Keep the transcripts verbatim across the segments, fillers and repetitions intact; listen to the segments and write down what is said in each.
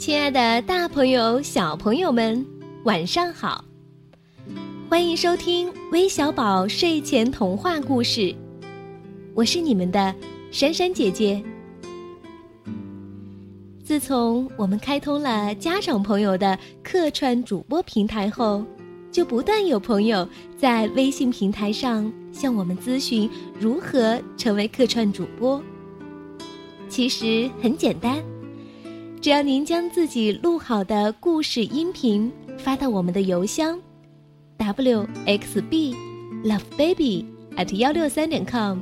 亲爱的大朋友小朋友们，晚上好，欢迎收听微小宝睡前童话故事，我是你们的珊珊姐姐。自从我们开通了家长朋友的客串主播平台后，就不断有朋友在微信平台上向我们咨询如何成为客串主播。其实很简单，只要您将自己录好的故事音频发到我们的邮箱 double-u x b love baby at one six three dot com，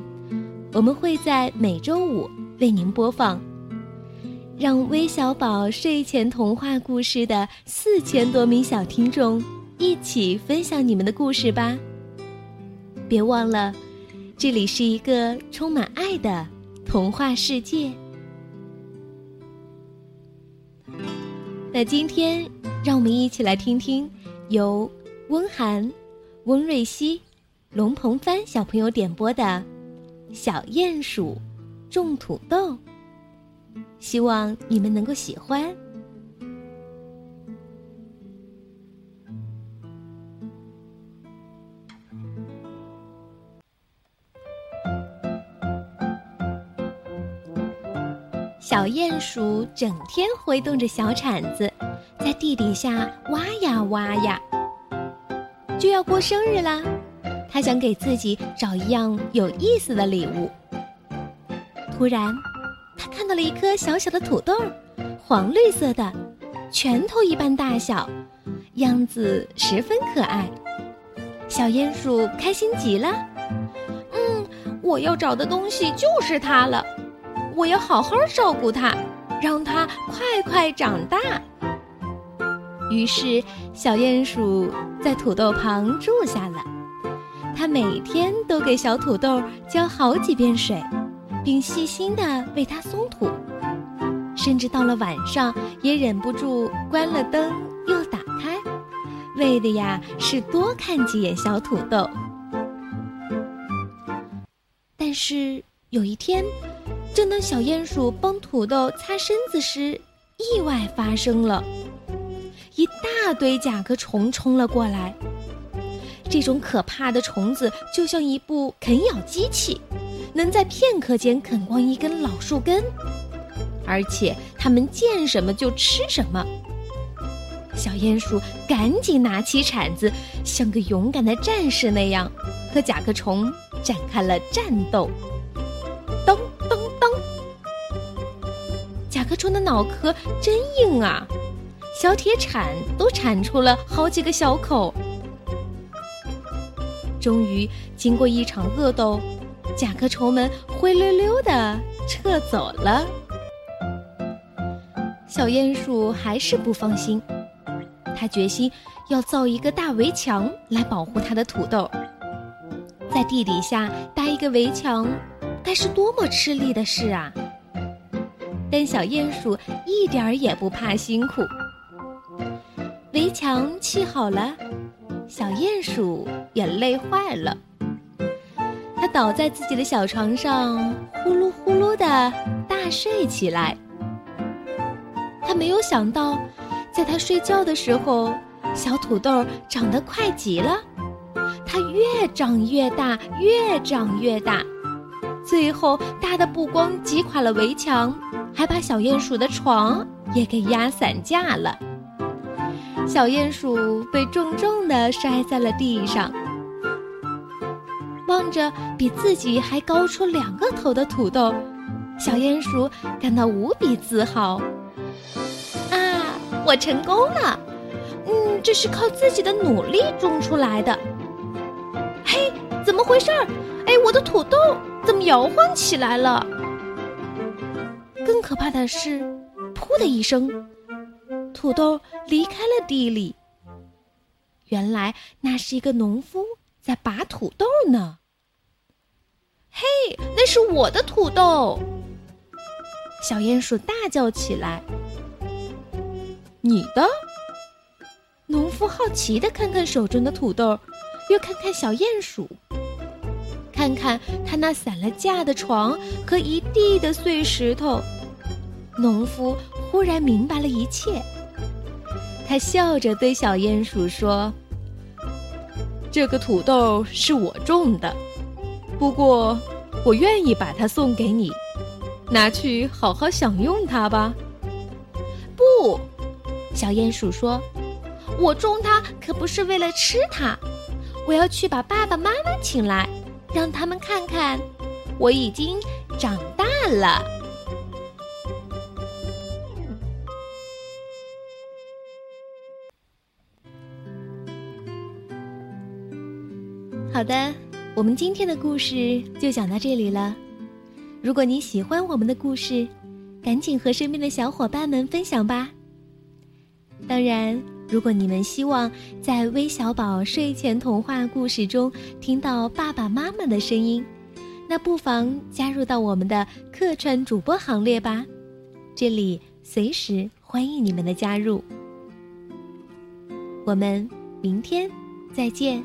我们会在每周五为您播放，让微小宝睡前童话故事的四千多名小听众一起分享你们的故事吧。别忘了，这里是一个充满爱的童话世界。那今天让我们一起来听听由温涵、温瑞希、龙鹏帆小朋友点播的小鼹鼠种土豆，希望你们能够喜欢。小鼹鼠整天挥动着小铲子，在地底下挖呀挖呀。就要过生日啦，它想给自己找一样有意思的礼物。突然，它看到了一颗小小的土豆，黄绿色的，拳头一般大小，样子十分可爱。小鼹鼠开心极了，嗯，我要找的东西就是它了。我要好好照顾它，让它快快长大。于是，小鼹鼠在土豆旁住下了。它每天都给小土豆浇好几遍水，并细心地为它松土。甚至到了晚上，也忍不住关了灯又打开，为的呀是多看几眼小土豆。但是有一天，正当小鼹鼠帮土豆擦身子时，意外发生了，一大堆甲壳虫冲了过来。这种可怕的虫子就像一部啃咬机器，能在片刻间啃光一根老树根，而且它们见什么就吃什么。小鼹鼠赶紧拿起铲子，像个勇敢的战士那样，和甲壳虫展开了战斗。甲壳虫的脑壳真硬啊，小铁铲都铲出了好几个小口。终于，经过一场恶斗，甲壳虫们灰溜溜地撤走了。小鼹鼠还是不放心，他决心要造一个大围墙来保护他的土豆。在地底下搭一个围墙，该是多么吃力的事啊！但小鼹鼠一点儿也不怕辛苦。围墙砌好了，小鼹鼠也累坏了，它倒在自己的小床上，呼噜呼噜地大睡起来。它没有想到，在它睡觉的时候，小土豆长得快极了，它越长越大，越长越大，最后大的不光击垮了围墙，还把小鼹鼠的床也给压散架了。小鼹鼠被重重地摔在了地上，望着比自己还高出两个头的土豆，小鼹鼠感到无比自豪。啊，我成功了！嗯，这是靠自己的努力种出来的。嘿，怎么回事儿？哎，我的土豆怎么摇晃起来了？更可怕的是，噗的一声，土豆离开了地里。原来那是一个农夫在拔土豆呢。嘿，那是我的土豆！小鼹鼠大叫起来。你的？农夫好奇地看看手中的土豆，又看看小鼹鼠，看看他那散了架的床和一地的碎石头。农夫忽然明白了一切。他笑着对小鼹鼠说：“这个土豆是我种的，不过我愿意把它送给你，拿去好好享用它吧。”“不！”小鼹鼠说，“我种它可不是为了吃它，我要去把爸爸妈妈请来，让他们看看我已经长大了。”好的，我们今天的故事就讲到这里了。如果你喜欢我们的故事，赶紧和身边的小伙伴们分享吧。当然，如果你们希望在微小宝睡前童话故事中听到爸爸妈妈的声音，那不妨加入到我们的客串主播行列吧，这里随时欢迎你们的加入。我们明天再见。